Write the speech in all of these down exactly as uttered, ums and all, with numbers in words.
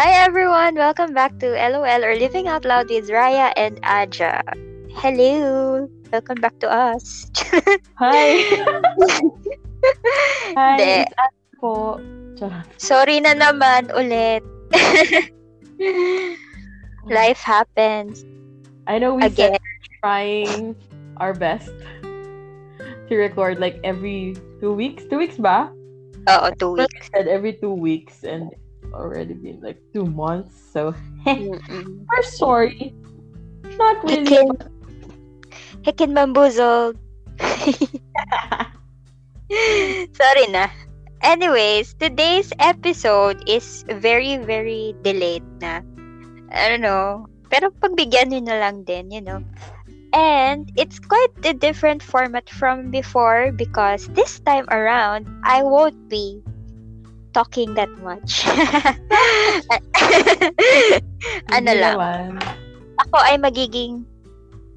Hi everyone! Welcome back to LOL or Living Out Loud with Raya and Aja. Hello! Welcome back to us. Hi! Hi! De. It's us po. Sorry na naman ulit. Life happens. I know we Again. Said trying our best to record like every two weeks. Two weeks ba? Oo, two weeks. We said every two weeks and already been like two months, so we're sorry. Not really. Hekin, hekin bamboozled. Sorry na. Anyways, today's episode is very, very delayed na. I don't know. Pero pagbigyan nyo na lang din, you know. And it's quite a different format from before because this time around, I won't be talking that much. Ano lang. Naman. Ako ay magiging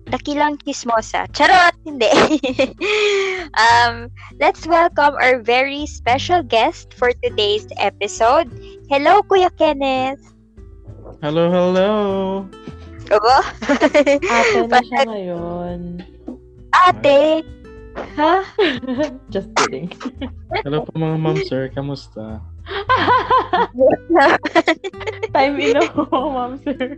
dakilang kismosa. Charot! Hindi. um, let's welcome our very special guest for today's episode. Hello, Kuya Kenneth! Hello, hello! Obo? Ate na siya ngayon. Ate! Huh? Just kidding. Hello po mga ma'am, sir. Kamusta? Time in a home, ma'am, sir.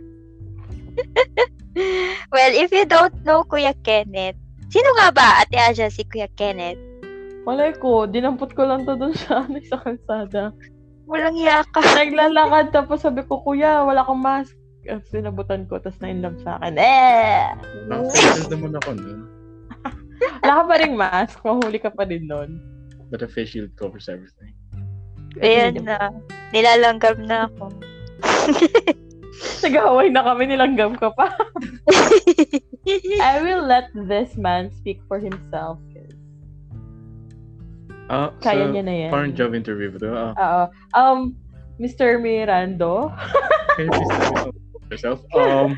Well, if you don't know Kuya Kenneth, sino nga ba, Ate Aja, si Kuya Kenneth? Malay ko, dinampot ko lang to doon sa ano, sa kalsada. Walang yaka. Naglalakad, tapos sabi ko, Kuya, wala akong mask. Sinabutan ko, tapos na-inlove sa akin. Eh! Nakapagod naman ako nun. Wala ka pa rin mask. Mahuli ka pa din nun. But the face shield covers everything. Ayan na. Nilalanggam na ako. Nag-away na kami. Nilanggam ka pa. I will let this man speak for himself. Uh, Kaya so, niya na yan. Parang job interview ba ito? Uh, uh, um, Mister Mirando. Can you please tell yourself? Um,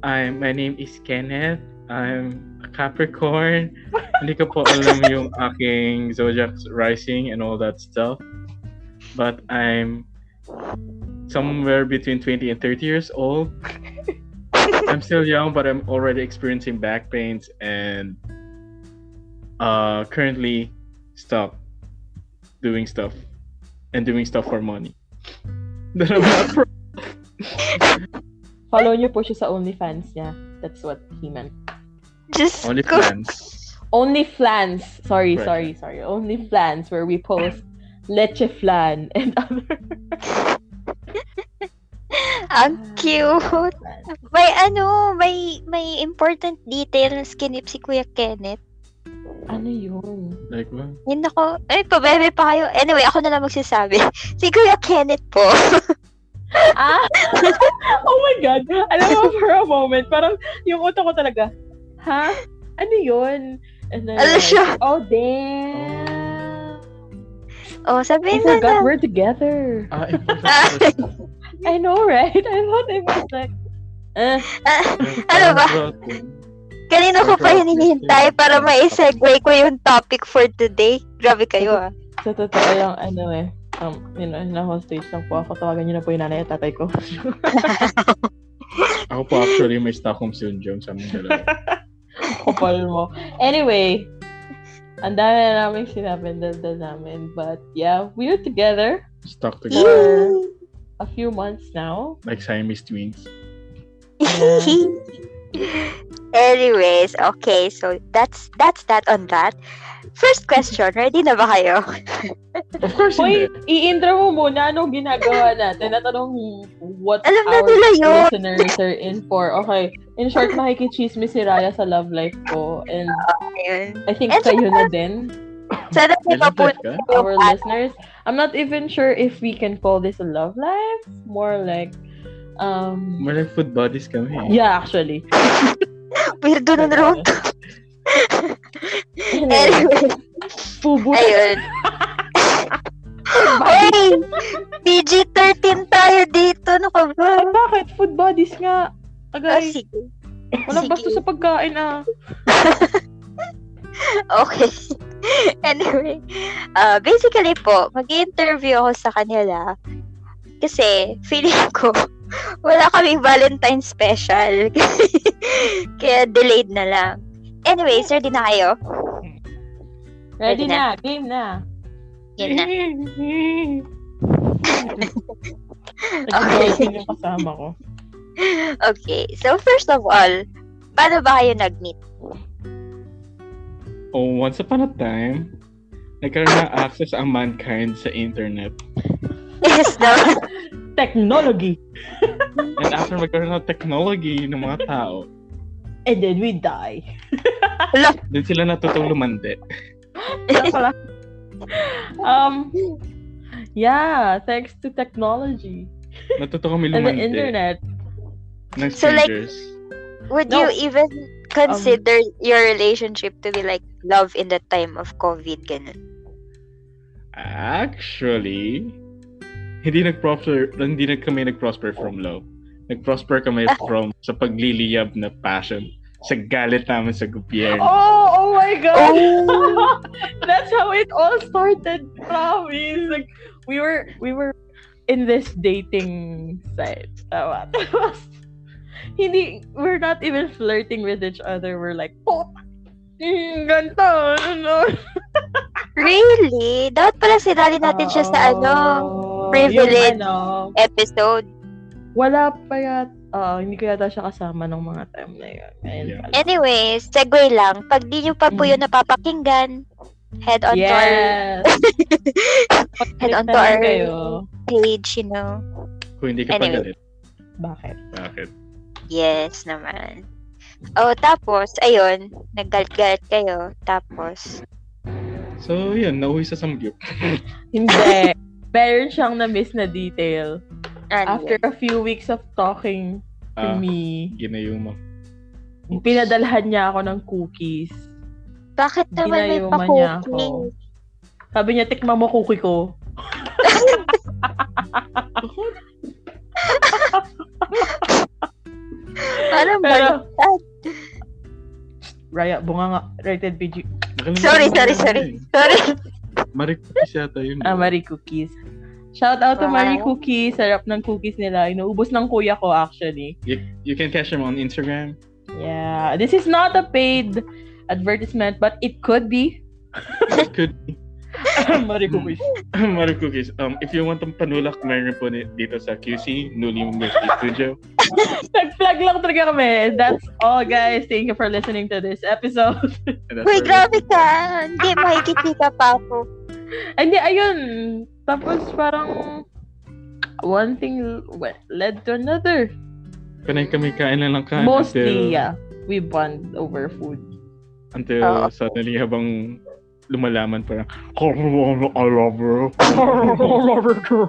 I'm, my name is Kenneth. I'm a Capricorn. Hindi ko po alam yung aking zodiac rising and all that stuff. But I'm somewhere between twenty and thirty years old. I'm still young, but I'm already experiencing back pains and uh, currently stuck doing stuff and doing stuff for money. Follow niyo po siya sa OnlyFans niya. That's what he meant. Just only go. Plans. Only flans. Sorry, right. sorry, sorry. Only flans, where we post leche flan and other. Ang cute. May ano, may may important detail na skinip si Kuya Kenneth. Ano yun? Like what? Yun ako. Ay, pabebe pa kayo. Anyway, ako na lang magsasabi. Si Kuya Kenneth po. Ah! Oh my God! Alam mo, for a moment, parang yung utak ko talaga, ha? Ano yun? And then, alam like, siya. Oh, damn! Oh, sabihin na na. I forgot we're together. Ah, I know, right? I thought it was like, eh. Ah, ano ba? Kanino ko pa hinihintay para ma-segue ko yung topic for today? Grabe kayo, ah. Sa totoo yung ano eh. Um, yun, na-hostage lang po ako. Tawagan niyo na po yung nanay at tatay ko. Ako po actually may Stockholm syndrome sa aming dalawa. Kupal mo. Anyway, ang dami na namin sinabi ng daldal namin. But yeah, we're together. Stuck together. Yay! A few months now. Like Siamese twins. And... Anyways, okay. So that's that's that on that. First question, ready na ba kayo? Of course. Wait, i-intro mo muna anong ginagawa natin at anong what alam our listeners are in for. Okay, in short, makikichismis si Raya sa love life ko. And okay. I think and kayo na din. Sana mapunta our listeners. I'm not even sure if we can call this a love life. More like... Um, More like food buddies kami. Yeah, actually. Weirdo na naroon. Anyway, Pubu. Ayun. Hey, P G thirteen tayo dito. Ano ka ba? Ay, bakit? Food bodies nga. Agay. Ah, sige. Walang sige. Basto sa pagkain, ah. Okay. Anyway, uh, basically po, mag-interview ako sa kanila Kasi, feeling ko, wala kaming Valentine special. Kaya, delayed na lang. Anyways, ready na kayo? Ready, ready na. na. Game na. Game na. Okay. Yung kasama ko. Okay. So, first of all, paano ba kayo nag-meet? Oh, once upon a time, nagkaroon na access ang mankind sa internet. Yes, no? Technology. And after magkaroon na technology ng mga tao. And then we die. Doon sila natutong lumande. um, yeah, thanks to technology. Natuto kami lumande. And the internet. Ng so like, would no. you even consider um, your relationship to be like love in the time of COVID? Ganun? Actually, hindi nag-prosper, hindi na kami nag-prosper from love. Nag-prosper kami from sa pagliliyab na passion. Sa galit namin sa gobyerno. Oh, oh my God! Oh. That's how it all started, promise. Like, we were, we were in this dating site. Tama. Tapos, hindi, we're not even flirting with each other. We're like, oh, mm, ganito, ano. Really? Dapat pala sinali natin siya sa, ano, privilege ano, episode. Wala pa yata. Uh, hindi ko yata siya kasama ng mga time na yun. Yeah. Anyways, segue lang. Pag di nyo pa po yun napapakinggan, head on yes. to our... head on to our kayo. Page, you know. Kung hindi ka anyway. Pagalit. Bakit? Bakit? Yes, naman. Oh, tapos, ayun, naggalit-galit kayo. Tapos... So, yun, nauwi sa samgyup. Hindi. Meron siyang na-miss na detail. Ano? After a few weeks of talking to ah, me, ginayuma. Pinadalhan niya ako ng cookies. Bakit naman may pa-cookies? Sabi niya, tikma mo cookie ko. Alam ba? Pero, Raya, bunga nga. Rated P G. Sorry, sorry, sorry. Sorry. Marie Cookies yata yun. Ah, Marie Cookies. Shout out wow. to Marie Cookies. Sarap ng cookies nila. Inuubos ng kuya ko actually. You, you can catch them on Instagram. Yeah. This is not a paid advertisement but it could be. It could be. Marie Cookies. Marie Cookies. Um, if you want ng panulak, mayroon po dito sa Q C, Nuli University Studio. Nag-plug lang talaga kami. That's all, guys. Thank you for listening to this episode. Uy, grabe ka. Hindi, makikita pa ako. Hindi, ayun. Tapos parang one thing led to another. Kanay kami kain na lang kain. Mostly, until, yeah. We bond over food. Until oh. suddenly habang lumalaman parang, I love her. I love her too.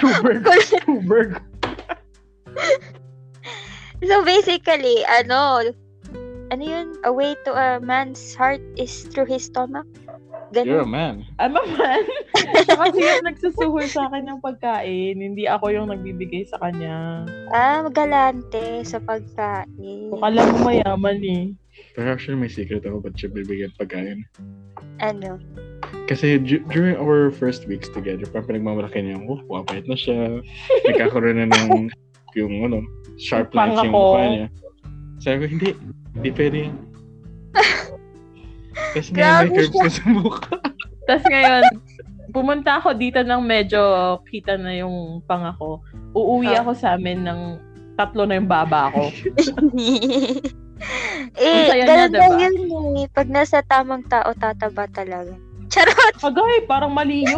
Too big. Too big. So basically, ano, ano yun? A way to a man's heart is through his stomach. Ganun. You're a man. I'm a man. Kasi yung nagsusuhol sa akin ng pagkain, hindi ako yung nagbibigay sa kanya. Ah, magalante sa pagkain. Alam mo mayaman eh. Pero actually may secret ako ba't siya bibigyan pagkain. Ano? Kasi d- during our first weeks together, parang pinagmamalaki niya, oh, wapait na siya. Nagkakaroon na ng yung ano, sharp lines yung mukha niya. Sabi ko, hindi. Hindi pwede yan. Tapos ngayon, may curves ko sa mukha. Tapos ngayon, pumunta ako dito ng medyo kita na yung pangako. Uuwi oh. ako sa amin ng tatlo na yung baba ko. Eh, ganun na yun eh. Pag nasa tamang tao, tataba talaga. Charot! Agay, parang mali yun.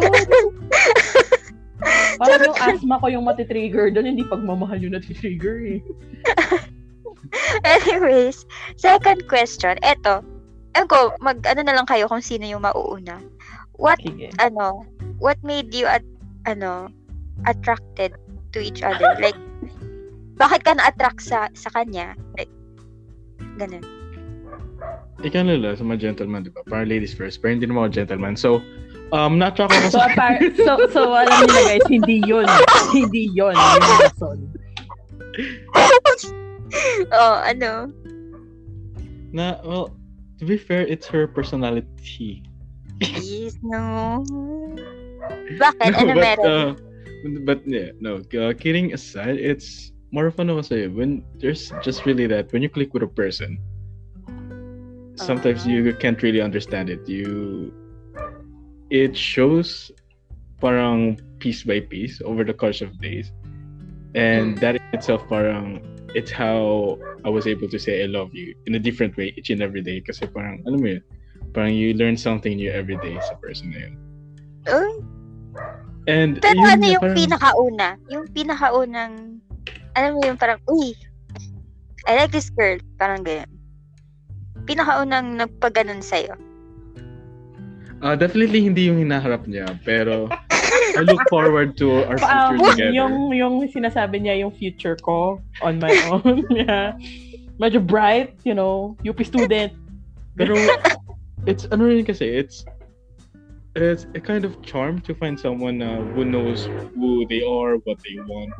Parang Charot. Yung asthma ko yung matitrigger doon. Hindi pagmamahal yung natitrigger eh. Anyways, second question. Eto. Ako, mag ano na lang kayo kung sino yung mauuna. What Sige. ano, what made you at ano attracted to each other? Like bakit ka na-attract sa sa kanya? Like ganun. Ikaw nila, sa mga gentleman, di ba? Para ladies first, pero hindi naman mga gentleman. So, um na-attract ako sa So, so alam niyo guys, hindi 'yun. Hindi 'yun yung reason. Oh, ano? Na well, to be fair, it's her personality. Yes, no. Bakit? No, ano but, meron? Uh, but yeah, no, uh, kidding aside, it's more of ano kasi, when there's just really that, when you click with a person, sometimes uh-huh. you can't really understand it. You, it shows parang piece by piece over the course of days. And mm. that in itself parang, it's how I was able to say I love you in a different way each and every day. Kasi parang, alam mo yun, parang you learn something new every day sa person na yun. Uh, And, pero yun, ano yung parang, pinakauna? Yung pinakaunang, alam mo yun, parang, uy, I like this girl. Parang ganyan. Pinakaunang nagpaganon sa'yo. Uh, definitely hindi yung hinaharap niya, pero I look forward to our future um, together. Yung, yung sinasabi niya, yung future ko on my own. Yeah. Medyo bright, you know, U P student. Pero it's, ano rin kasi, it's, it's a kind of charm to find someone uh, who knows who they are, what they want,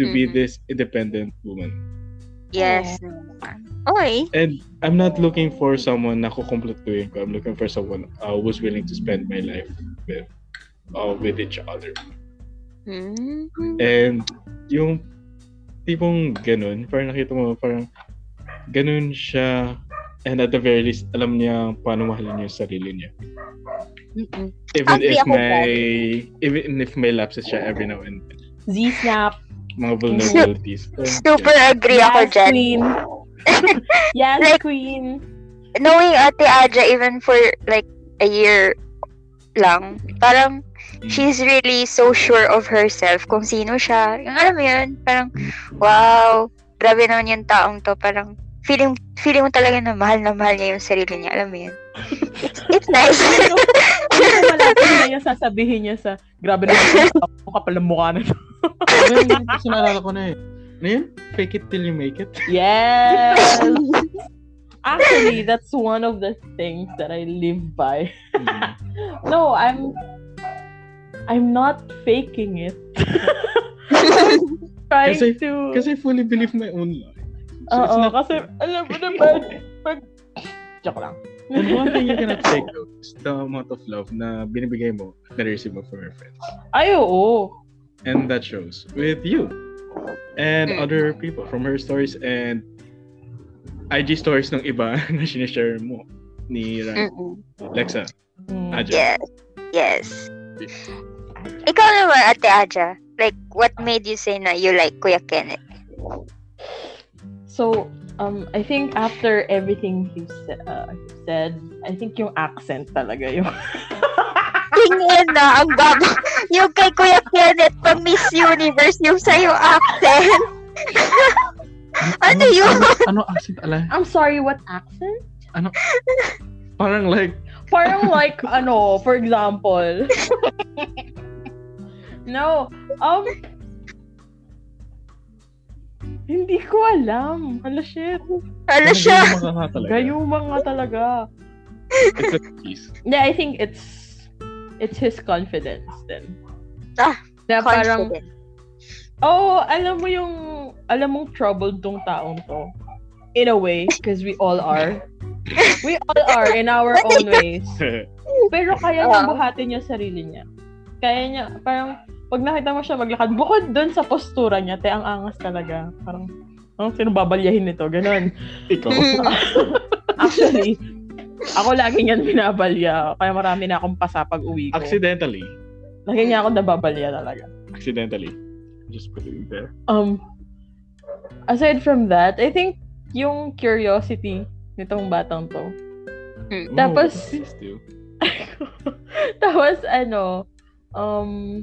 to mm-hmm. be this independent woman. Yes. Okay. And I'm not looking for someone na kukumpletuhin ko. I'm looking for someone uh, who's willing to spend my life with, uh, with each other. Mm-hmm. And yung tipong ganun, parang nakita mo, parang ganun siya. And at the very least, alam niya paano mahalin yung sarili niya. Mm-hmm. Even Actually, if may, bad. even if may lapses siya every now and then. Z-snap. Mga vulnerabilities. Super yeah. agree yes, ako dyan. Queen. Yes, like, queen. Knowing Ate Aja even for like a year lang, parang mm. she's really so sure of herself kung sino siya. Yung alam mo yun, parang wow, grabe naman yung taong to. Parang feeling feeling mo talaga na mahal na mahal niya yung sarili niya. Alam mo yun. It's nice. Wala pa niya sasabihin niya sa grabe na ako kapal ng mukha na to. Kasi naalala ko na eh. Ano yun? Fake it till you make it? Yes! Actually, that's one of the things that I live by. No, I'm... I'm not faking it. Trying kasi, to... Kasi I fully believe my own life. So Oo, not... kasi alam mo naman. Pag... Joke lang. And one thing you cannot fake is the amount of love na binibigay mo na receive mo from your friends. Ay, oo! And that shows with you and mm. other people from her stories and I G stories ng iba na sinishare mo ni Ryan. Mm-mm. Lexa. Mm. Aja. Yes. Yes. Ikaw naman, Ate Aja. Like, what made you say na you like Kuya Kenneth? So, um, I think after everything you uh, said, I think yung accent talaga yung... Tingin na, ang gabo. Yung kay Kuya Kenneth pa Miss Universe, yung sa'yo accent. ano yun? Ano, ano accent ala? I'm sorry, what accent? Ano? Parang like... Parang like, ano, for example. No, um... Hindi ko alam. Hala shit. Hala siya. Gayumang nga talaga. It's a piece. Yeah, I think it's... It's his confidence then. Ah, na parang, oh, alam mo yung, alam mong troubled tong taong to. In a way, because we all are. We all are in our own ways. Pero kaya nang buhatin niya sarili niya. Kaya niya, parang, pag nakita mo siya maglakad, bukod dun sa postura niya, te, ang angas talaga. Parang, oh, sino babalyahin nito? Ganon. Ikaw. Actually, ako laging yan binabalya. Kaya marami na akong pasa pag uwi ko. Accidentally? Laging niya akong nababalya talaga. Accidentally? Just put it there. Um, aside from that, I think yung curiosity nitong batang to. Mm. Tapos... Oh, tapos ano, um...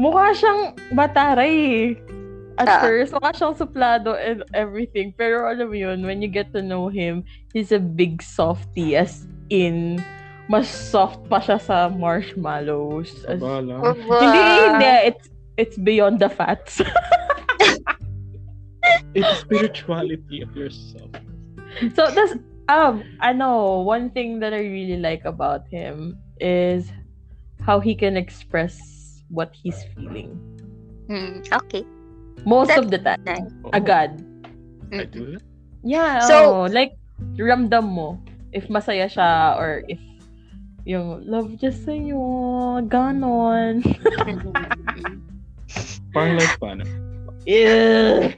mukha siyang bataray. At uh, first, mukha siyang suplado and everything. Pero alam mo yun, when you get to know him, he's a big softy. As in, mas soft pa siya sa marshmallows. As, hindi, hindi. It's, it's beyond the fats. It's spirituality of yourself. So, that's, um, I know, one thing that I really like about him is how he can express what he's feeling. Mm, okay. Most That's of the time. Nice. Agad. I do that? Yeah. So, oh, like, ramdam mo if masaya siya or if Yung love just sa'yo, ganon. Parang life pa, ano? Yeah.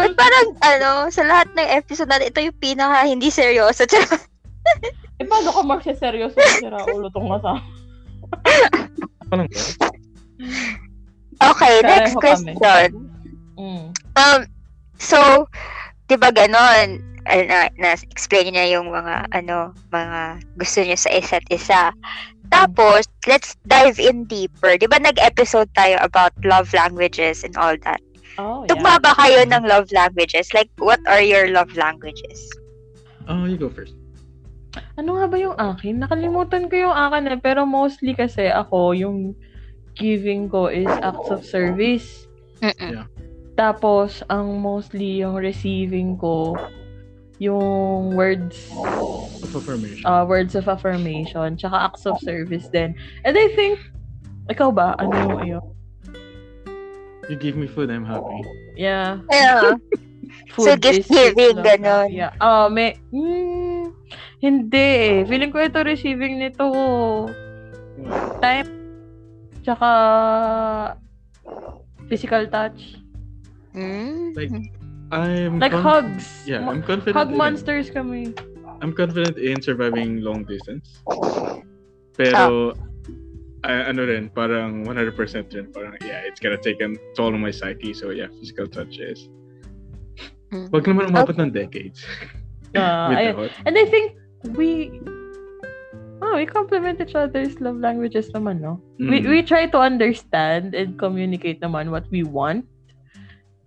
But parang, ano, sa lahat ng episode natin, ito yung pinaka hindi seryoso. Eh, paano ka magsiseryoso? Sira ulo tong masama. Okay, next question. Mm. Um, so, diba ganon, ano, na-explain niya yung mga, ano, mga gusto niya sa isa't isa. Tapos, let's dive in deeper. Diba nag-episode tayo about love languages and all that? Oh, yeah. Tugma ba kayo ng love languages? Like, what are your love languages? Oh, you go first. Ano nga ba yung akin? Nakalimutan ko yung akin eh. Pero mostly kasi ako, yung giving ko is acts of service. Yeah. Tapos, ang mostly yung receiving ko, yung words of affirmation. Uh, words of affirmation. Tsaka acts of service din. And I think, ikaw ba? Ano yung iyo? You give me food, I'm happy. Yeah. Yeah. Food so, gift-giving, gano'n. Yeah. Oh, may... Mm, hindi eh. Feeling ko ito receiving nito. Time. Tsaka... physical touch. Mm. Like, I'm... Like conf- hugs. Yeah, I'm confident. Hug in, monsters kami. I'm confident in surviving long distance. Pero... Oh. I, ano rin, parang one hundred percent rin, parang yeah, it's gonna take a toll on my psyche, so yeah, physical touch is mm. wag naman umabot ng decades. Uh, I, and I think we oh, we complement each other's love languages naman, no? Mm. We we try to understand and communicate naman what we want.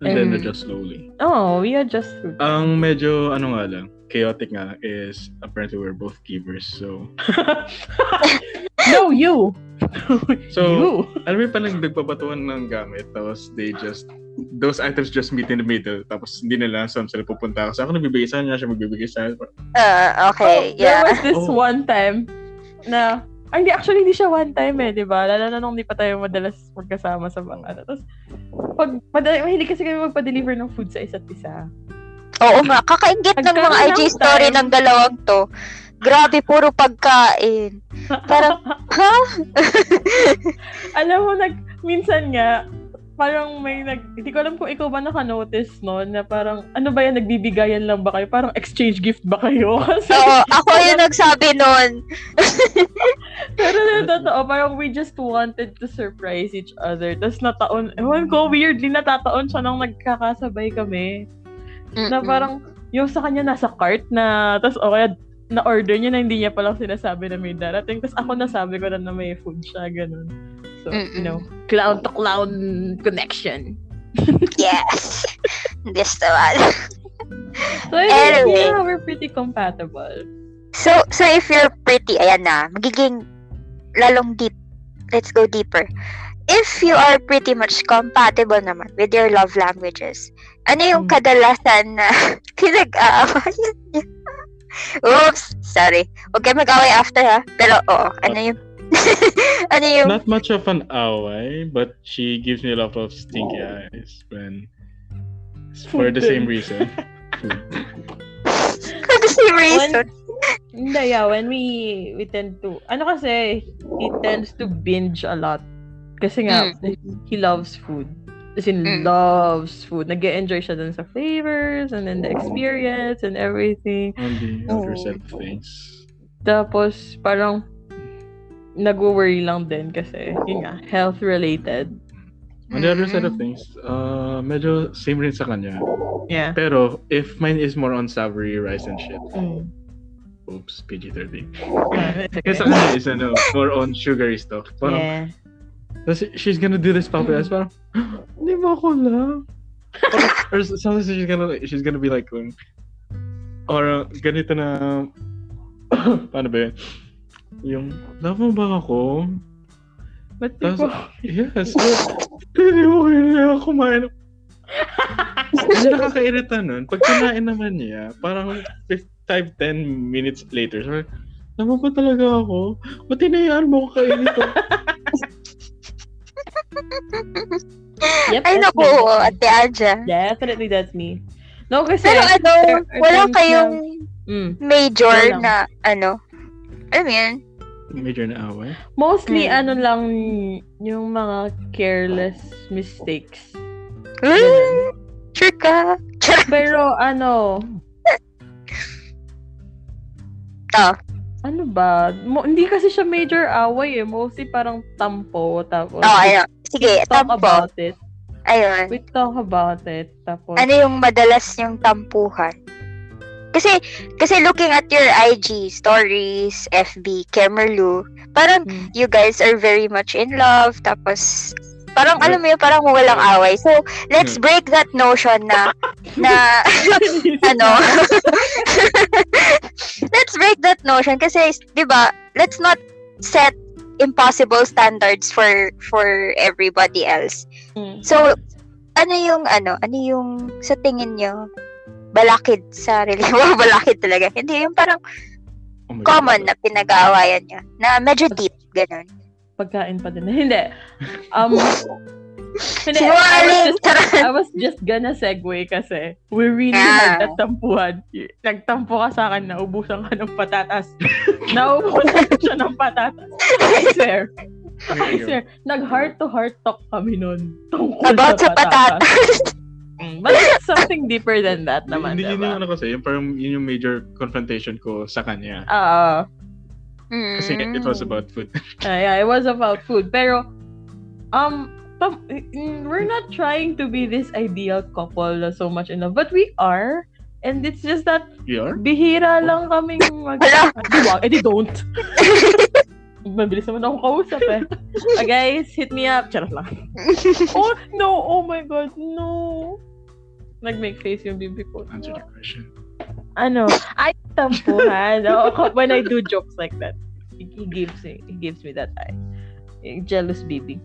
And, and then adjust slowly. Oh, we adjust slowly. Ang medyo, ano nga lang, chaotic nga is apparently we're both givers, so no, you! So, you. Alam mo palang nagpapatuan ng gamit, tapos they just, those items just meet in the middle, tapos hindi nila saan sila pupunta. Kasi ako nagbibigay saan niya, siya magbibigay saan. Uh, okay, oh, yeah. There was this oh. one time na, hindi, actually, hindi siya one time eh, di ba? Lalo na nung hindi pa tayo madalas magkasama sa mga, tapos, pag, madali, mahilig kasi kami magpa-deliver ng food sa isa't isa. Oo nga, kakaingit ng mga I G story time ng dalawang to. Grabe, puro pagkain. Parang, ha? Alam mo, nag, minsan nga, parang may nag... Hindi ko alam kung ikaw ba naka-notice, no? Na parang, ano ba yan, nagbibigayan lang ba kayo? Parang exchange gift ba kayo? So, oo, ako yung nagsabi nun. Pero na totoo, parang we just wanted to surprise each other. Tapos nataon, ewan ko, weirdly natataon siya nang nagkakasabay kami. Mm-mm. Na parang, yung sa kanya nasa cart na, tapos okay, na-order niya na hindi niya palang sinasabi na may darating. Tapos ako nasabi ko na na may food siya, ganun. So, mm-mm, you know, cloud-to-cloud connection. Yes! This one. So, anyway, yeah, we're pretty compatible. So, so if you're pretty, ayan na, magiging lalong deep. Let's go deeper. If you are pretty much compatible naman with your love languages, ano yung mm. kadalasan na pinag-aawayan niya? Oops, sorry. Huwag kayo mag-away after, ha? Pero, oo, ano yung... ano yung... Not much of an away, but she gives me a lot of stinky oh. eyes when... For the same reason. For the same reason? When, yeah, when we we tend to... Ano kasi, he tends to binge a lot. Kasi nga, mm. he loves food. As in, mm. loves food. Nag-enjoy siya dun sa flavors, and then the experience, and everything. And the other set of things. Tapos, parang, nag-worry lang din kasi, yun nga, health-related. On the other set of things, uh, medyo same rin sa kanya. Yeah. Pero, if mine is more on savory, rice, and shit. Mm. Oops, P G thirteen. Yeah, okay. Kasi sa kanya is, ano, more on sugary stuff. Parang, yeah. She's gonna do this, Papa. As parang, hindi mo ako lang. Or, or sometimes she's gonna, she's gonna be like, um, or uh, ganito na, paano ba yun? Yung, love mo ba ako? Ba't di ko? Yes. Hindi mo kailangan kumain. Hindi nakakairita nun. Pag kinain naman niya, parang five to ten minutes later, so, love mo ba talaga ako? Ba't hinayaan mo ko kainin ito? Yep, ay naku, Ate Aja. Definitely that's me. No, kasi... Pero ano, wala kayong na... major na, ano, alam mo yun, Major na away? Mostly, mm. ano lang, yung mga careless mistakes. Mm. Chika! Pero ano... Ta. Ano ba? Mo- hindi kasi siya major away eh. Mostly parang tampo. Tapos, oh, ayun. Sige, talk tampo. About it. Ayun. We talk about it. Tapos, ano yung madalas yung tampuhan? Kasi, kasi looking at your I G stories, F B, Kemerlu, parang hmm. you guys are very much in love. Tapos, parang alam mo yun, parang walang away. So, let's break that notion na, na, ano, let's break that notion. Kasi, di ba, let's not set impossible standards for, for everybody else. Hmm. So, ano yung, ano, ano yung, sa tingin nyo, balakid sa religion. Wow, balakid talaga. Hindi, yung parang oh common God. Na pinag-aawayan niya. Na medyo deep, ganun. Pagkain pa din. Hindi. Um, hindi. I, was just, I was just gonna segue kasi we really yeah. had that tampuhan. Nagtampo ka sa akin, naubusan ka ng patatas. Naubusan ka siya ng patatas. I swear. I swear. Nag-heart-to-heart talk kami nun. About sa patatas. patatas. But it's something deeper than that naman, hindi, diba? Hindi yun yung ano kasi, yung parang yun yung major confrontation ko sa kanya. Oo. Mm. Kasi it was about food. uh, yeah, it was about food. Pero, um, we're not trying to be this ideal couple so much in love. But we are. And it's just that, bihira lang kaming mag- Wala! Eh, di don't. Mabilis naman akong kausap eh. Uh, guys, hit me up. Charot lang. Oh, no. Oh my God. No. Nag-make face yung bibi ko. Answer the question. Ano? Ay, tampuhan. Oh, when I do jokes like that, he gives me, he gives me that eye. Jealous bibi.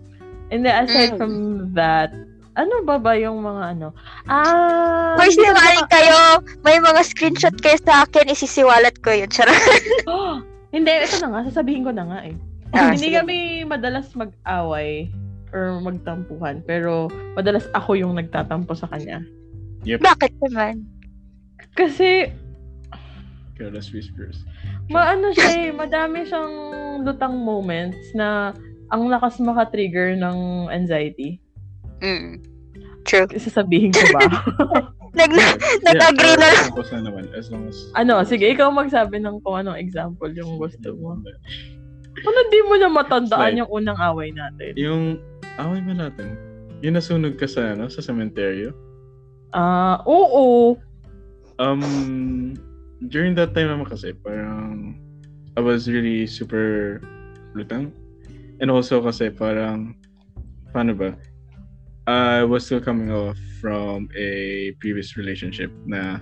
And then, aside from that, ano ba ba yung mga ano? Ah! May sinungaling kayo. May mga screenshot kayo sa akin. Isisiwalat ko yun. Charot. Oh! Hindi, ito na nga. Sasabihin ko na nga eh. Ah, hindi sige. Kami madalas mag-away or magtampuhan. Pero madalas ako yung nagtatampo sa kanya. Yep. Bakit naman? Kasi... Careless whispers. Maano siya eh. Madami siyang lutang moments na ang lakas makatrigger ng anxiety. Mm. True. Sasabihin ko ba? Nag- yeah, nag-agree yeah, na lang. As long as... Ano, sige, ikaw magsabi ng kung anong example yung gusto mo. Ano, di mo na matandaan like, yung unang away natin? Yung away ba natin? Yung nasunog ka sa, ano, sa cementerio? Ah, uh, oo. Um, during that time naman kasi, parang I was really super lutang. And also kasi parang, paano ba? I was still coming off from a previous relationship na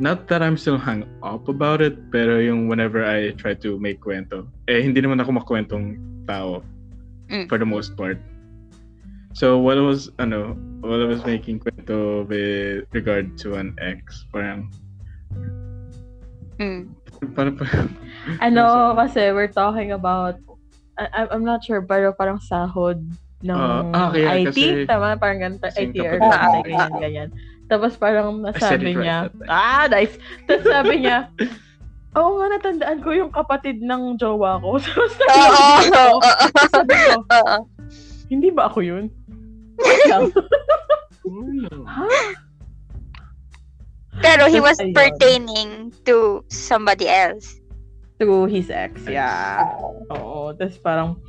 not that I'm still hung up about it, pero yung whenever I try to make kwento, eh hindi naman ako makwentong tao mm. for the most part. So while I was, ano, while I was making kwento with regard to an ex, parang... Mm. Parang, parang ano, kasi we're talking about, I, I'm not sure, pero parang sahod. ng uh, okay, I T, kasi, tama, parang ganito, I T or sa akin, ganyan, ganyan. Tapos parang nasabi right niya, ah, nice! Tapos sabi niya, oo nga, natandaan ko yung kapatid ng jowa ko. Tapos nasabi ko, sabi ko, hindi ba ako yun? Pero he was pertaining to somebody else. To his ex, yeah. Oo, tapos parang,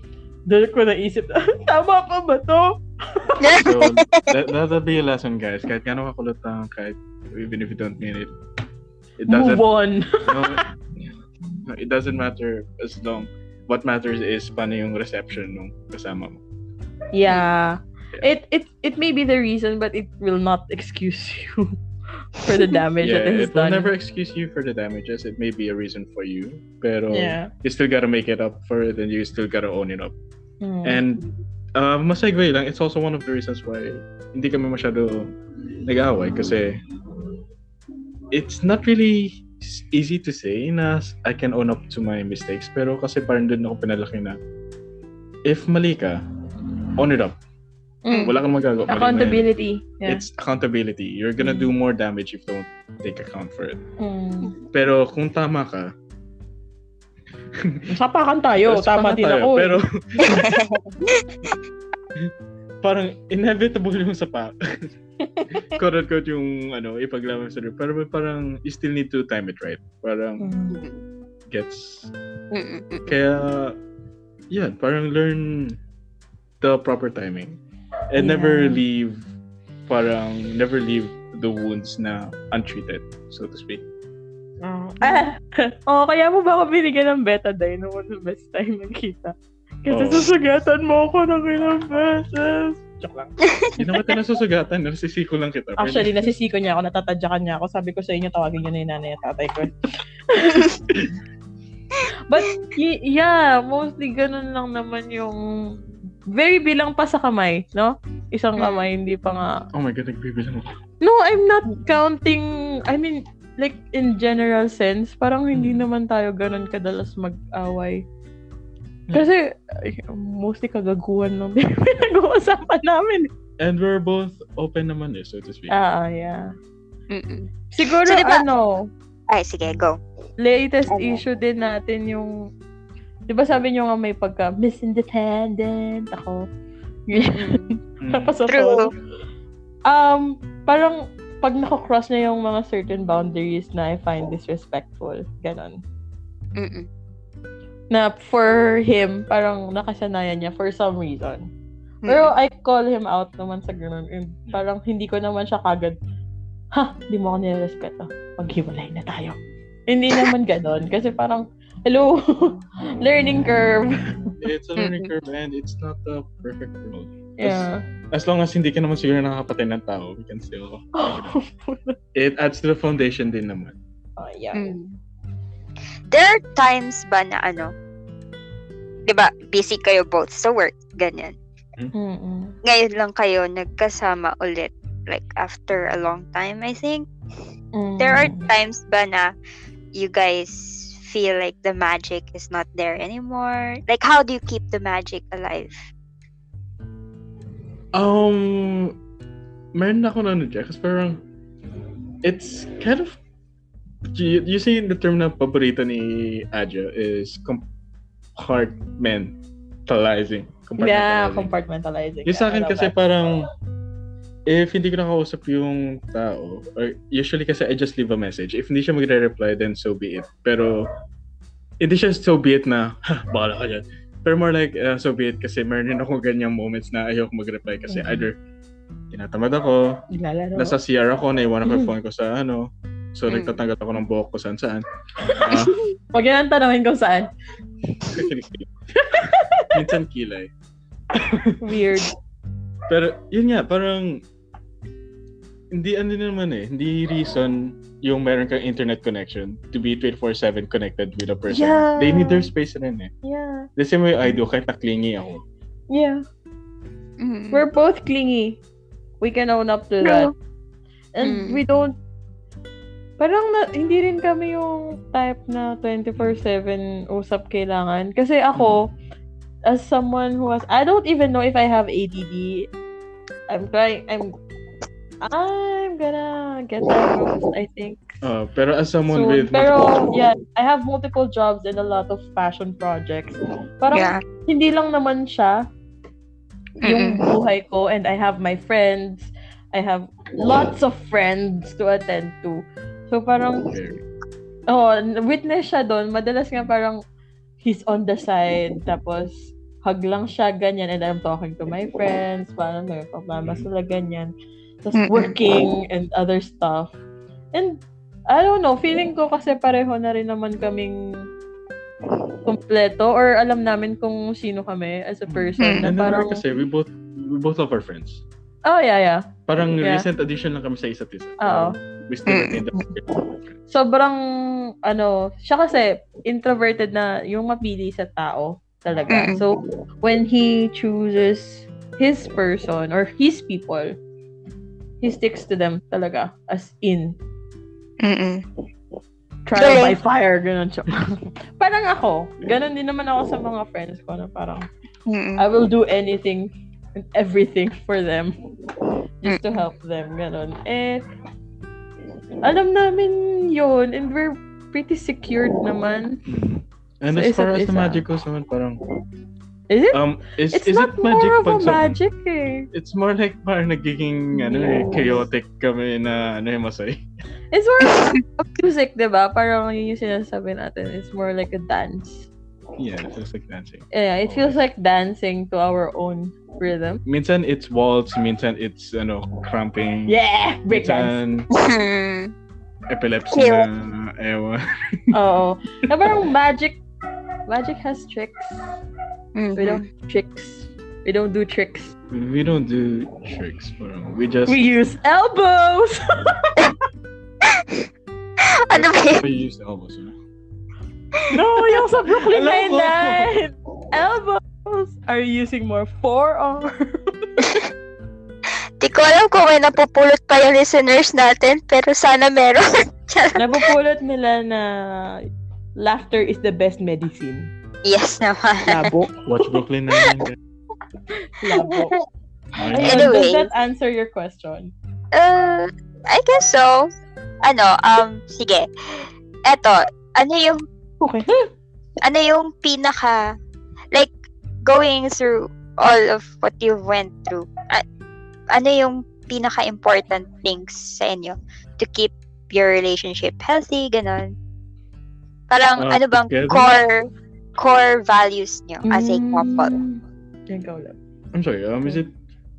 dali ko naisip, tama ka ba to? So, that, that'll be a lesson, guys. Kahit gano'ng kakulot lang, kahit even if you don't mean it, it doesn't... Move on! No, no, it doesn't matter as long. What matters is paano yung reception nung kasama mo. Yeah. yeah. It it it may be the reason, but it will not excuse you for the damage yeah, that has done. It will never excuse you for the damages. It may be a reason for you, pero yeah. you still gotta make it up for it and you still gotta own it up. Mm. And uh, masegue lang, it's also one of the reasons why hindi kami masyado nag-aaway kasi it's not really easy to say na I can own up to my mistakes pero kasi parang doon ako pinalaki na if mali ka, own it up. Mm. Wala kang magagawa. Accountability. Yeah. It's accountability. You're gonna mm. do more damage if you don't take account for it. Mm. Pero kung tama ka, Sapakan tayo, Sapakan tama tayo, din ako. Pero parang inevitable yung sapak. Quote quote yung ano, ipaglaban sa pero parang you still need to time it right. Parang gets. Kaya yeah, parang learn the proper timing and yeah. never leave parang never leave the wounds na untreated, so to speak. Oh, ah, oh kaya mo ba ako binigyan ng betadine nung no, best time nagkita? Kasi oh. susugatan mo ako ng ilang beses. Joke lang. Hindi naman tayo nasusugatan. Nasisiko lang kita. Actually, nasisiko niya ako. Natatadyakan niya ako. Sabi ko sa inyo, tawagin niyo na yung nanay at tatay ko. But, y- yeah, mostly ganun lang naman yung very bilang pa sa kamay, no? Isang kamay, hindi pa nga. Oh my God, nagbibilang ako. No, I'm not counting, I mean, like, in general sense, parang hindi naman tayo ganun kadalas mag-away. Kasi, mostly kagaguhan nung pinag-uusapan namin. And we're both open naman eh, so to speak. Ah, yeah. Mm-mm. Siguro, so, diba, ano? Ay, sige, go. Latest okay. issue din natin yung, di ba sabi nyo nga may pagka misindependent ako. Mm. Tapos ako. Um, parang pag nako-cross na yung mga certain boundaries na I find disrespectful. Ganon. Mm-mm. Na for him, parang nakasanayan niya for some reason. Mm-mm. Pero I call him out naman sa ganon. Parang hindi ko naman siya kagad, ha, di mo ako nirespeto. Maghiwalay na tayo. Hindi naman ganon. Kasi parang hello, learning curve. It's a learning curve and it's not the perfect role. Yeah. As, as long as hindi ka naman siguro nakakapatay ng tao, we can still... Oh, it adds to the foundation din naman. Oh, yeah. Mm. There are times ba na ano, diba, busy kayo both sa work, ganyan. Mm-hmm. Ngayon lang kayo nagkasama ulit, like after a long time, I think. Mm. There are times ba na you guys feel like the magic is not there anymore? Like, how do you keep the magic alive? Um, meron ako na nudya, kasi parang, it's kind of, you, you see the term na paborito ni Adja is compartmentalizing. compartmentalizing. Yeah, compartmentalizing. Yung sa akin kasi that. Parang, if hindi ko nakausap yung tao, or usually kasi I just leave a message. If hindi siya magre-reply, then so be it. Pero, hindi siya so be it na, ha, bahala ka dyan. Pero more like, uh, so be it kasi meron din ako ganyang moments na ayoko mag-reply kasi mm-hmm. either tinatamad ako, ilalaro. Nasa C R ako, naiwan ang phone ko sa ano, so mm-hmm. nagtatanggat ako ng buhok ko saan-saan. Huwag uh, yan ang tanawin kung saan. Minsan kilay. Weird. Pero, yun nga, parang hindi ano naman eh, hindi reason yung meron kang internet connection to be twenty-four seven connected with a person. Yeah. They need their space rin eh. Yeah. The same way I do, kahit na-clingy ako. Yeah. Mm-hmm. We're both clingy. We can own up to no. that. And mm-hmm. we don't, parang na, hindi rin kami yung type na twenty-four seven usap kailangan. Kasi ako, mm-hmm. as someone who has, I don't even know if I have A D D. I'm trying, I'm, I'm gonna get diagnosed, I think. Uh, pero as someone so, with pero, yeah, I have multiple jobs and a lot of passion projects. Parang, yeah. hindi lang naman siya yung buhay ko, and I have my friends, I have lots of friends to attend to. So parang, oh, witness siya doon, madalas nga parang, he's on the side, tapos hug lang siya, ganyan, and I'm talking to my friends, parang may problema sila, ganyan. Tapos working and other stuff. And, I don't know, feeling ko kasi pareho na rin naman kaming kompleto, or alam namin kung sino kami as a person. And parang kasi, we both, we both love our friends. Oh, yeah, yeah. Parang yeah. recent addition lang kami sa isa't isa. Oo. We still need the- Sobrang ano, siya kasi introverted na yung mapili sa tao talaga. So, when he chooses his person or his people, he sticks to them talaga. As in. Mm-mm. Trial by fire, ganun siya. Parang ako, ganun din naman ako sa mga friends ko na parang Mm-mm. I will do anything and everything for them just to help them, ganun. Eh, alam namin yun and we're pretty secured naman. And so as far as the magicos naman, parang... Is it? Um, is, it's is not it magic more of a magic sa, eh. It's more like parang nagiging ano, yes. eh, chaotic kami na ano, masay. It's more like a music, diba? Parang yung sinasabi natin. It's more like a dance. Yeah, it feels like dancing. Yeah, it feels like dancing to our own rhythm. Minsan it's waltz, minsan it's ano, cramping. Yeah, breakdance. Epilepsy na, ewan. Oo. Na parang magic, magic has tricks. Mm-hmm. We don't tricks. We don't do tricks. We don't do tricks, bro. We just we use elbows. Ano ba? We use elbows. Right? No, yung sa Brooklyn Nine-Nine. Elbows are using more forearms. Di ko alam kung may napupulot pa yung listeners natin, pero sana meron. Napupulot nila na laughter is the best medicine. Yes naman. Labo. Watch Brooklyn Nine-Nine. Labo. Anyway. Anyway. Does that answer your question? Uh, I guess so. Ano, um, sige. Eto, ano yung... Okay. Ano yung pinaka... Like, going through all of what you went through, uh, ano yung pinaka-important things sa inyo to keep your relationship healthy, ganon? Parang, uh, ano bang together? core... core values nyo as a couple? I'm sorry, um, is it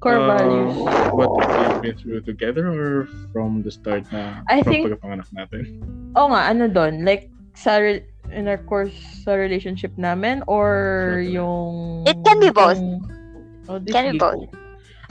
core uh, values? What we've been through together or from the start na I think pagpanganak natin? Oo nga, ano doon? Like, sa re- in our course sa relationship namin or sure, yung... It can be both. Oh, it can be both.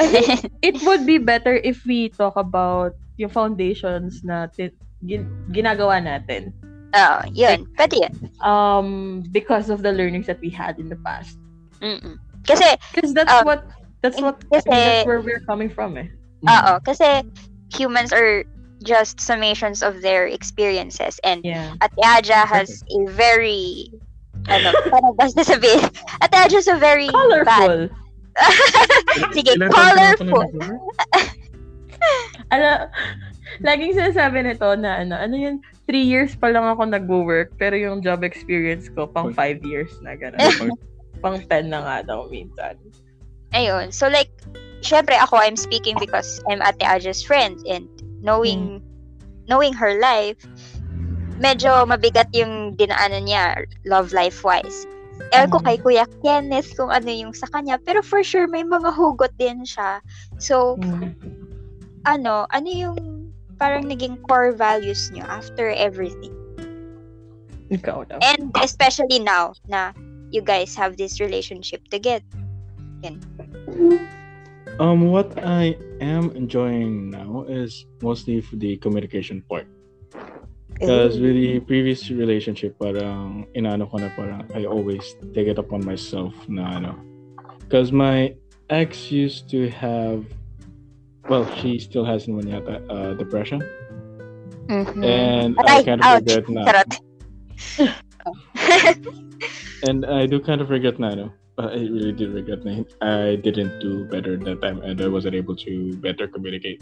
I think it would be better if we talk about yung foundations natin, gin- ginagawa natin. Oh, yun. Like, pwede yun. Um, because of the learnings that we had in the past. Mm-mm. Kasi, because that's um, what, that's what, kasi, that's where we're coming from, eh. Oo, kasi humans are just summations of their experiences, and yeah. Ate Aja has a very, ano, parang basta sabihin, Ate Aja is a very colorful. Sige, colorful. Ano, laging sinasabi nito na ano, ano yun, three years pa lang ako nag-work, pero yung job experience ko, pang five years na gano'n. Pang ten na nga daw, minsan. Ayun. So like, syempre ako, I'm speaking because I'm Ate Aja's friend, and knowing, mm. knowing her life, medyo mabigat yung dinaanan niya, love life-wise. Ewan ko kay Kuya Kenneth kung ano yung sa kanya, pero for sure, may mga hugot din siya. So, mm. ano, ano yung parang naging core values nyo after everything? Ikaw daw. And especially now na you guys have this relationship together. Yan. Um, what I am enjoying now is mostly the communication part. Because with the previous relationship, parang inaano ko na parang I always take it upon myself na ano. Because my ex used to have Well, she still has yata, uh, depression. Mm-hmm. And I, I kind of ouch. regret now. And I do kind of regret now. No? I really do regret now. I didn't do better that time, and I wasn't able to better communicate.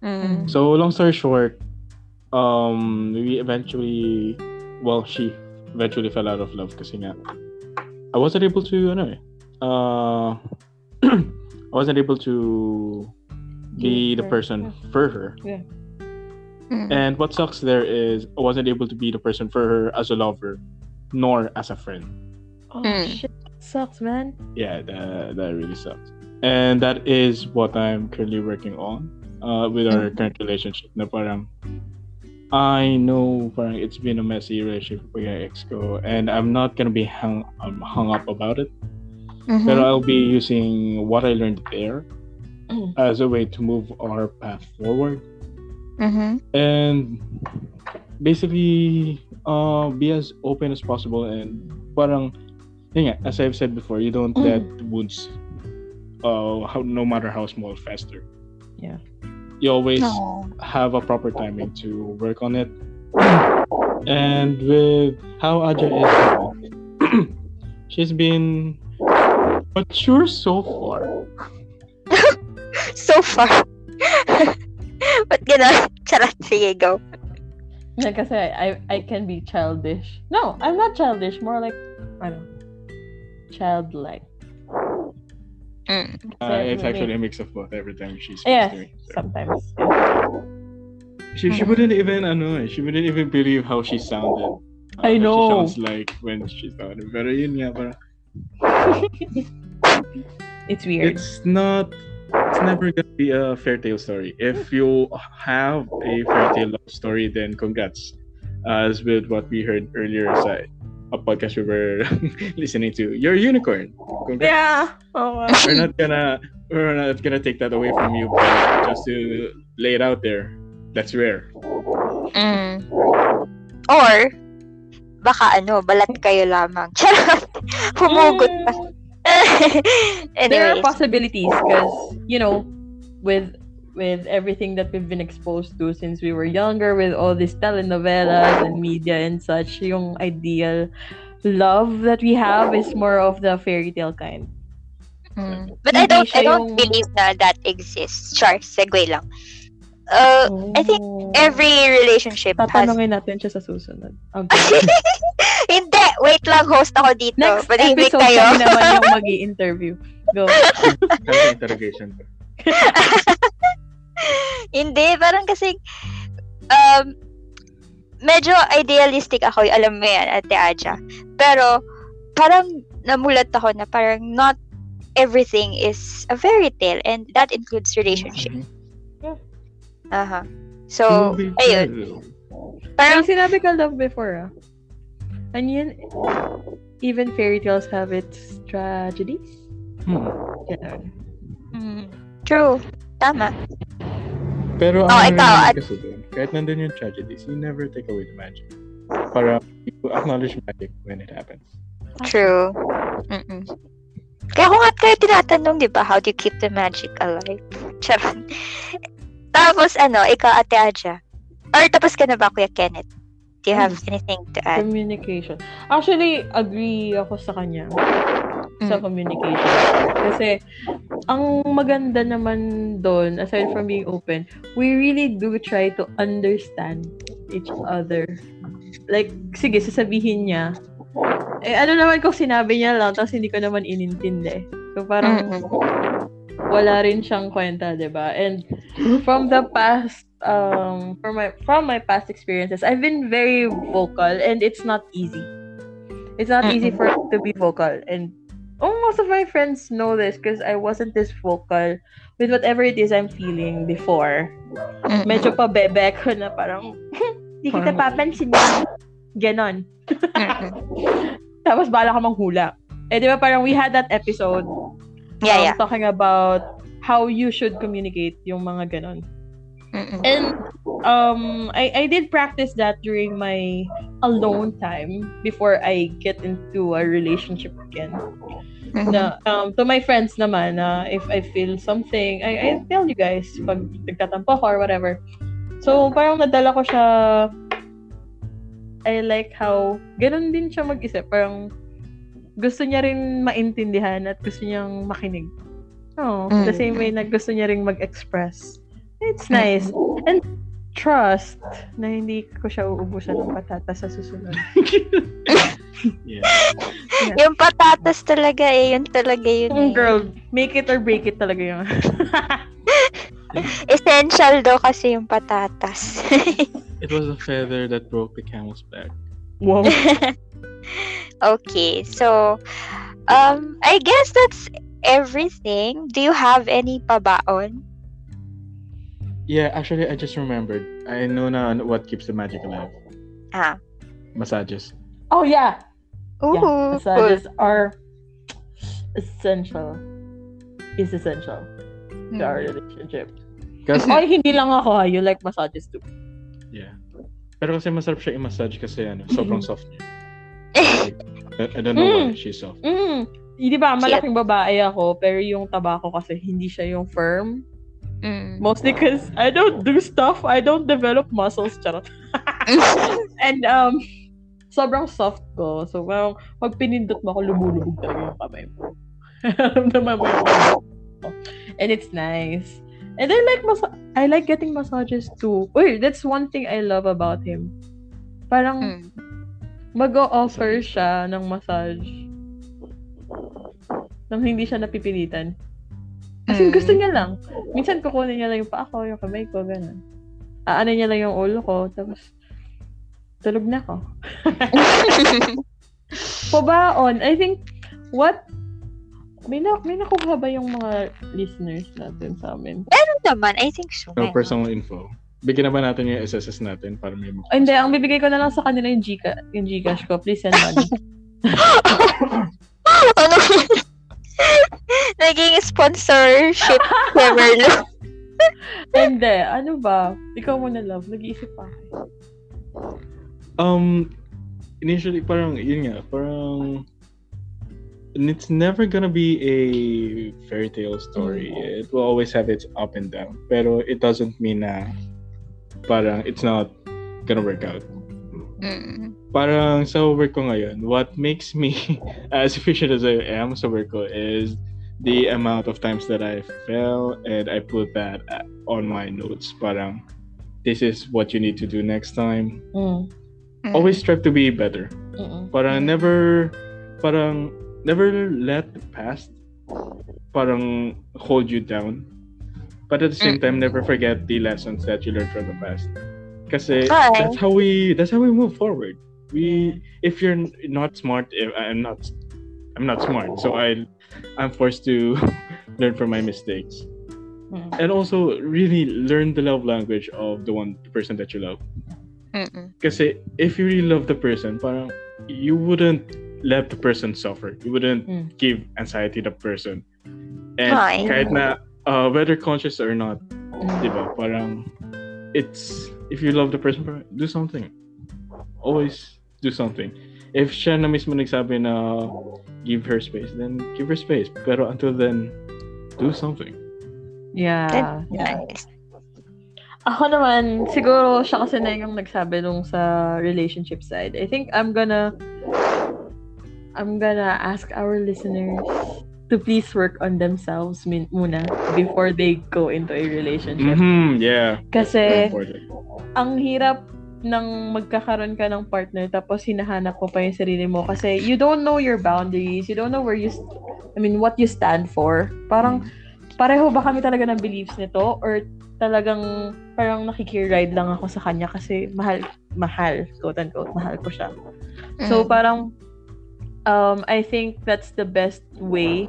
Mm. So, long story short, um, we eventually, well, she eventually fell out of love kasi nga, I wasn't able to, ano uh, I wasn't able to be the person for her. Yeah. Mm. And what sucks there is I wasn't able to be the person for her as a lover, nor as a friend. Oh mm. shit, that sucks, man. Yeah, that, that really sucks. And that is what I'm currently working on uh, with our mm. current relationship. Na parang I know parang it's been a messy relationship with my ex ko, and I'm not gonna be hung um, hung up about it. Mm-hmm. But I'll be using what I learned there mm-hmm. as a way to move our path forward. Mm-hmm. And basically, uh, be as open as possible. And parang, yun nga, as I've said before, you don't mm-hmm. let wounds, uh, how, no matter how small, fester. Yeah. You always no. have a proper timing to work on it. And with how Aja is, she's been... But sure, so far. so far. But gano'n, charot, sige, go. Yeah, kasi I I can be childish. No, I'm not childish. More like, ano, childlike. Mm. Uh, it's actually a mix of both every time she speaks yes, to me. So. Sometimes. She she wouldn't even ano, she wouldn't even believe how she sounded. Uh, I know. She sounds like when she sounded. Pero yun nga para. It's weird. It's not. It's never gonna be a fair tale story. If you have a fair tale love story, then congrats. As with what we heard earlier, aside, a podcast we were listening to, you're a unicorn. Congrats. Yeah. Oh, wow. We're not gonna. We're not gonna take that away from you. But just to lay it out there. That's rare. Mm. Or, baka ano, balat kayo lamang. Charot! Humugot pa. There are possibilities because, you know, with with everything that we've been exposed to since we were younger, with all these telenovelas and media and such, yung ideal love that we have is more of the fairy tale kind. Mm. But I don't, I don't yung... believe na that exists. Char, segue lang. Uh, oh. I think every relationship Tatanungin has... natin siya sa susunod. Okay. Hindi! Wait lang, host ako dito. Next Pag-ibig episode tayo. Kami naman yung mag-i-interview. Go. Interrogation. Hindi, parang kasi um, medyo idealistic ako. Alam mo yan, Ate Aja. Pero parang namulat ako na parang not everything is a fairy tale and that includes relationship. Yeah. Aha. Uh-huh. So, ayun. Parang sinabi ka love before, ah. And yun, even fairy tales have its tragedies. Hmm. Yeah. Mm. True. Tama. Pero, oh, ikaw, at... kahit nandun yung tragedies, you never take away the magic. Para you acknowledge magic when it happens. True. Mm-mm. Kaya kung at kayo tinatanong, di ba, how do you keep the magic alive? Charot. Tapos ano, ikaw Ate Aja. Or tapos ka na ba Kuya Kenneth? Do you have anything to add? Communication. Actually, agree ako sa kanya. Mm. Sa communication. Kasi, ang maganda naman doon, aside from being open, we really do try to understand each other. Like, sige, sasabihin niya. Eh, ano naman kung sinabi niya lang, tapos hindi ko naman inintindi. So, parang... Mm-hmm. Wala rin siyang kwenta, diba? And from the past, um, from my from my past experiences, I've been very vocal, and it's not easy. It's not easy for me to be vocal, and oh, most of my friends know this because I wasn't this vocal with whatever it is I'm feeling before. Medyo pa bebek ko na parang di kita papansin niya, ganon. Tapos bala ka manghula. Eh diba parang we had that episode. Yeah, um, yeah. Talking about how you should communicate yung mga ganon. Mm-mm. And um, I, I did practice that during my alone time before I get into a relationship again. Mm-hmm. Na, um, to my friends naman, uh, if I feel something, I, I tell you guys pag nagtatampo ko or whatever. So parang nadala ko siya, I like how ganon din siya mag-isip. Parang gusto niya rin maintindihan at gusto niyang makinig. Oh, mm. The same way na gusto niya rin mag-express. It's nice. And trust na hindi ko siya uubusan ng patatas sa susunod. Yeah. Yeah. Yung patatas talaga eh. Yun talaga yun. Girl, make it or break it talaga yun. Essential daw kasi yung patatas. It was a feather that broke the camel's back. Wow. Okay, so um, I guess that's everything. Do you have any pabaon? Yeah, actually, I just remembered. I know na what keeps the magic alive. Ah. Massages. Oh, yeah. Ooh, yeah. Massages cool. are essential. It's essential hmm. to our relationship. Kasi... Or hindi lang ako, ha. You like massages too. Yeah. Pero kasi masarap siya i-massage kasi ano, sobrang soft niya. I don't know mm. why she's soft. Mm. Di ba, malaking babae ako, pero yung taba ko kasi hindi siya yung firm. Mm. Mostly because I don't do stuff, I don't develop muscles, charot. And um, sobrang soft ko. So, parang pag pinindot mo ako, lumulubog talaga yung kamay mo. Alam naman mo yung And it's nice. And I like mas- I like getting massages too. Wait, that's one thing I love about him. Parang mm. mag-o-offer siya ng massage nang hindi siya napipilitan. Kasi mm. gusto niya lang. Minsan kukunin niya lang yung paa ko, yung kamay ko, gano'n. Aano niya lang yung ulo ko, tapos tulog na ako. Pabaon. I think, what? May, na, may nakuha ba yung mga listeners natin sa amin? Meron naman. I think so. No, personal info. Bigyan na ba natin yung S S S natin para may makuha? Hindi. Ang bibigay ko na lang sa kanila yung, Gca- yung Gcash ko. Please send money. Ano? Naging sponsorship. Never love. Hindi. Ano ba? Ikaw muna, love. Nag-iisip pa ako. Um, initially, parang, yun nga, parang, it's never gonna be a fairy tale story. It will always have its up and down. Pero it doesn't mean na, parang, it's not gonna work out. Mm. Parang sa work ko ngayon, what makes me as efficient as I am sa work ko is the amount of times that I fail and I put that on my notes. Parang, this is what you need to do next time. Mm. Mm. Always strive to be better. Mm-mm. Parang never, parang never let the past parang hold you down. But at the same Mm-mm. time, never forget the lessons that you learned from the past. Kasi Hi. that's how we that's how we move forward. We if you're not smart, if I'm not I'm not smart, so I I'm forced to learn from my mistakes. Mm. And also, really learn the love language of the one the person that you love. Mm-mm. Kasi if you really love the person, parang you wouldn't let the person suffer. You wouldn't mm. give anxiety to the person. And Hi. kahit na uh, whether conscious or not, mm. diba? Parang it's if you love the person, parang, do something. Always do something. If siya na mismo nagsabi na give her space, then give her space. Pero until then, do something. Yeah. yeah. Ako naman, siguro siya kasi na yung nagsabi nung sa relationship side. I think I'm gonna I'm gonna ask our listeners to please work on themselves min- muna before they go into a relationship. Mm-hmm, yeah. Kasi ang hirap nang magkakaroon ka ng partner tapos hinahanap mo pa yung sarili mo kasi you don't know your boundaries, you don't know where you st- I mean what you stand for. Parang mm-hmm. pareho ba kami talaga ng beliefs nito or talagang parang nakikiride lang ako sa kanya kasi mahal, mahal, quote unquote, mahal ko siya. So parang, um, I think that's the best way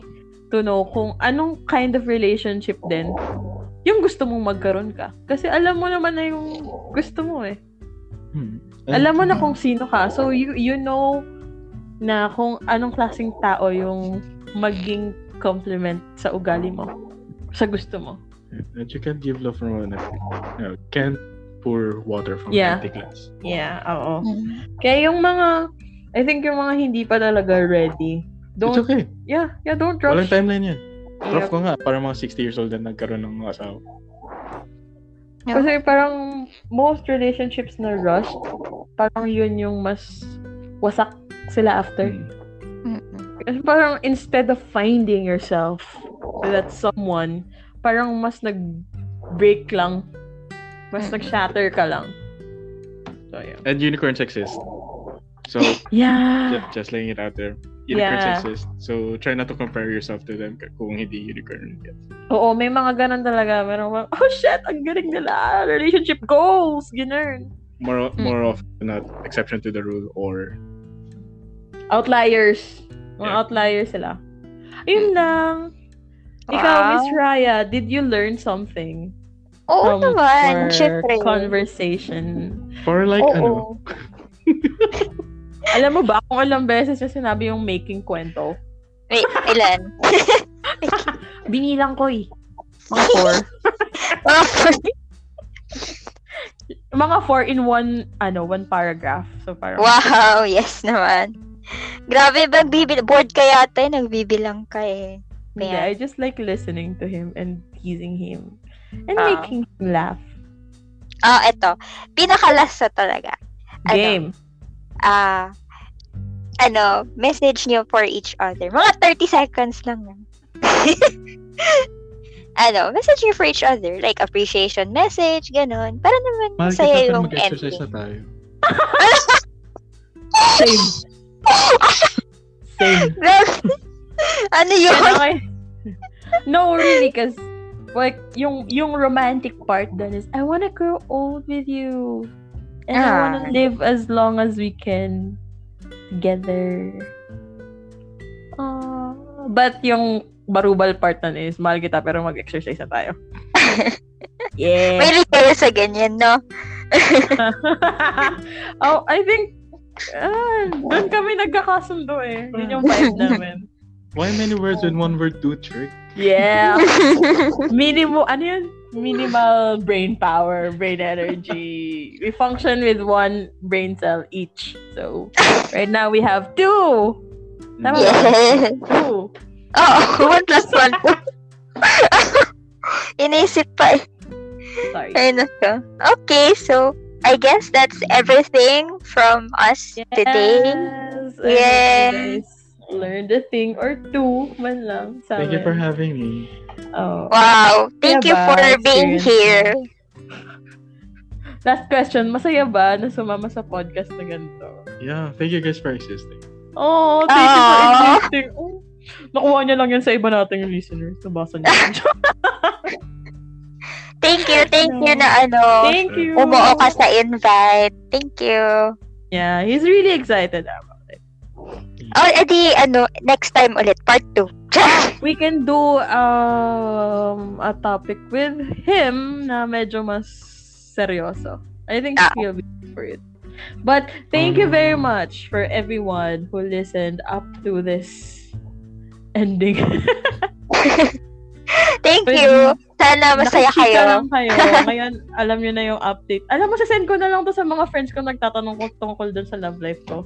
to know kung anong kind of relationship din yung gusto mong magkaroon ka. Kasi alam mo naman na yung gusto mo eh. Alam mo na kung sino ka. So you, you know na kung anong klaseng tao yung maging compliment sa ugali mo, sa gusto mo. And you can't give love from an empty glass. No, can't pour water from yeah. an empty glass. Yeah, oo. Mm-hmm. Kaya yung mga, I think yung mga hindi pa talaga ready. Don't, it's okay. Yeah, yeah, don't rush. Walang timeline yan. Rough yep. ko nga, parang mga sixty years old na nagkaroon ng mga asawa. Yeah. Kasi parang most relationships na rush, parang yun yung mas wasak sila after. Mm-hmm. Kasi parang instead of finding yourself that someone, parang mas nag-break lang. Mas nag-shatter ka lang. So, yeah. And unicorns exist. So, yeah. just, just laying it out there. Unicorns yeah. exist. So, try not to compare yourself to them kung hindi unicorn. Yes. Oo, may mga ganun talaga. Merong mga, oh shit, ang galing nila. Relationship goals. Ganun. More, mm. more often not exception to the rule or outliers. Mga yeah. outliers sila. Yun lang. Wow. Ikaw, Miss Raya, did you learn something Oo from naman. our conversation? For like, Oo. ano? Alam mo ba, kung ilang beses na sinabi yung making kwento? Wait, ilan? Binilang ko eh. Mga four. Mga four. Mga four in one, ano, one paragraph. So parang, wow, yes naman. Grabe, magbibil- bored ka yata eh, nagbibilang ka eh. Yeah, I just like listening to him and teasing him and uh, making him laugh. Ah, uh, eto. Pinakalasa talaga. Game. Ah, ano, uh, ano, message niyo for each other. Mga thirty seconds lang yan. Ano, message niyo for each other. Like, appreciation message, ganun. Para naman masaya yung ending. Mag-exercise na tayo. Same. Same. Ano yun? Okay. No, really, because like, yung yung romantic part dun is, I wanna grow old with you. And ah. I wanna live as long as we can together. Uh, but yung barubal part nun is, mahal kita pero mag-exercise na tayo. Yeah. May ligaya sa ganyan, no? Oh, I think ah, doon kami nagkakasundo eh. Yun yung vibe namin. Why many words in one word, two trick? Yeah. Minimal, ano yun? Minimal brain power, brain energy. We function with one brain cell each. So, right now we have two. Tama ba? Yeah. Two. Oh, one plus one. Inisip pa eh. Sorry. Ayun ako. Okay, so I guess that's everything from us yes, today. Yes. Learned a thing or two man lang. Thank you for having me. Oh. Wow. Thank you for being here. Last question. Masaya ba na sumama sa podcast na ganito? Yeah. Thank you guys for existing. Oh, thank Aww. you for existing. Oh. Nakuha niya lang yan sa iba nating listeners. Nabasa niya. Thank you, thank no. you na ano. Thank you. Umuo ka sa invite. Thank you. Yeah, he's really excited about it. Oh, edi ano, next time ulit part two. We can do um a topic with him na medyo mas seryoso. I think ah. he'll be good for it. But thank you very much for everyone who listened up to this ending. Thank But, you. Sana masaya kayo. kayo. Ngayon, alam nyo na yung update. Alam mo, sasend ko na lang to sa mga friends ko nagtatanong ko tungkol dun sa love life ko.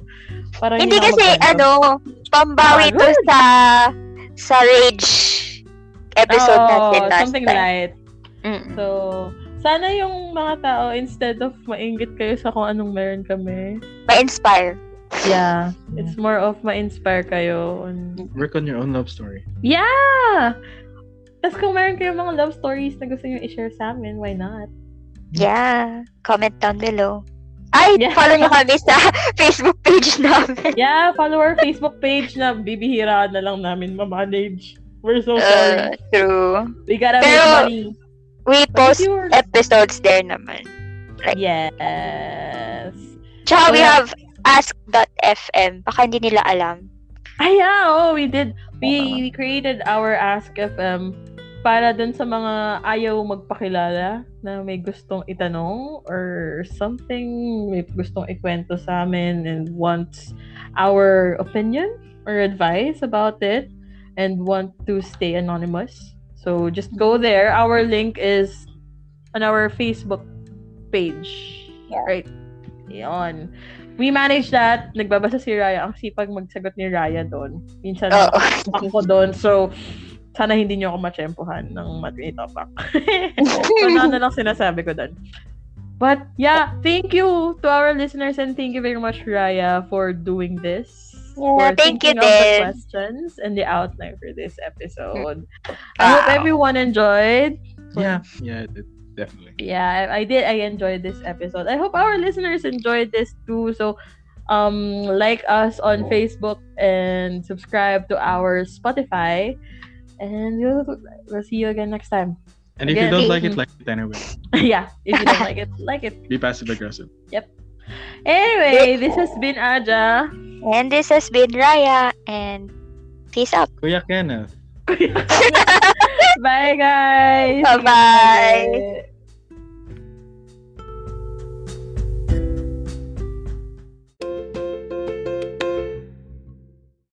Para hindi kasi, ano, pambawi oh, to sa sa rage episode oh, natin last something time. Light. Mm. So, sana yung mga tao, instead of mainggit kayo sa kung anong meron kami, ma-inspire. Yeah. It's more of ma-inspire kayo. On... Work on your own love story. Yeah! Tapos kung meron kayong mga love stories na gusto nyo i-share sa amin, why not? Yeah. Comment down below. Ay, yeah. Follow nyo kami sa Facebook page namin. Yeah, follow our Facebook page na bibihira na lang namin ma-manage. We're so sorry. Uh, true. We gotta Pero, make money. We post episodes there naman. Like, yes. Tsaka so, we have ask dot f m. Baka hindi nila alam. Ay, yeah. Oh, we did. We, we created our Ask dot f m. Para dun sa mga ayaw magpakilala na may gustong itanong or something, may gustong ikwento sa amin and wants our opinion or advice about it and want to stay anonymous. So just go there. Our link is on our Facebook page. Yeah. Right? Yon. We manage that. Nagbabasa si Raya. Ang sipag magsagot ni Raya doon. Minsan oh. ako doon. So, sana hindi niyo ako matsyempohan ng matitopak. So, na na lang sinasabi ko doon. But, yeah. Thank you to our listeners and thank you very much, Raya, for doing this. Yeah, for thank you, Des. The questions and the outline for this episode. I hope everyone enjoyed. Yeah. Yeah, it did. Definitely. Yeah, I, I did. I enjoyed this episode. I hope our listeners enjoyed this too. So, um, like us on oh. Facebook and subscribe to our Spotify. And we'll, we'll see you again next time. And again, if you don't like it, like it anyway. Yeah, if you don't like it, like it. Be passive aggressive. Yep. Anyway, this has been Aja. And this has been Raya. And peace out. Kuya Kenneth. Bye, guys. Bye-bye. Bye.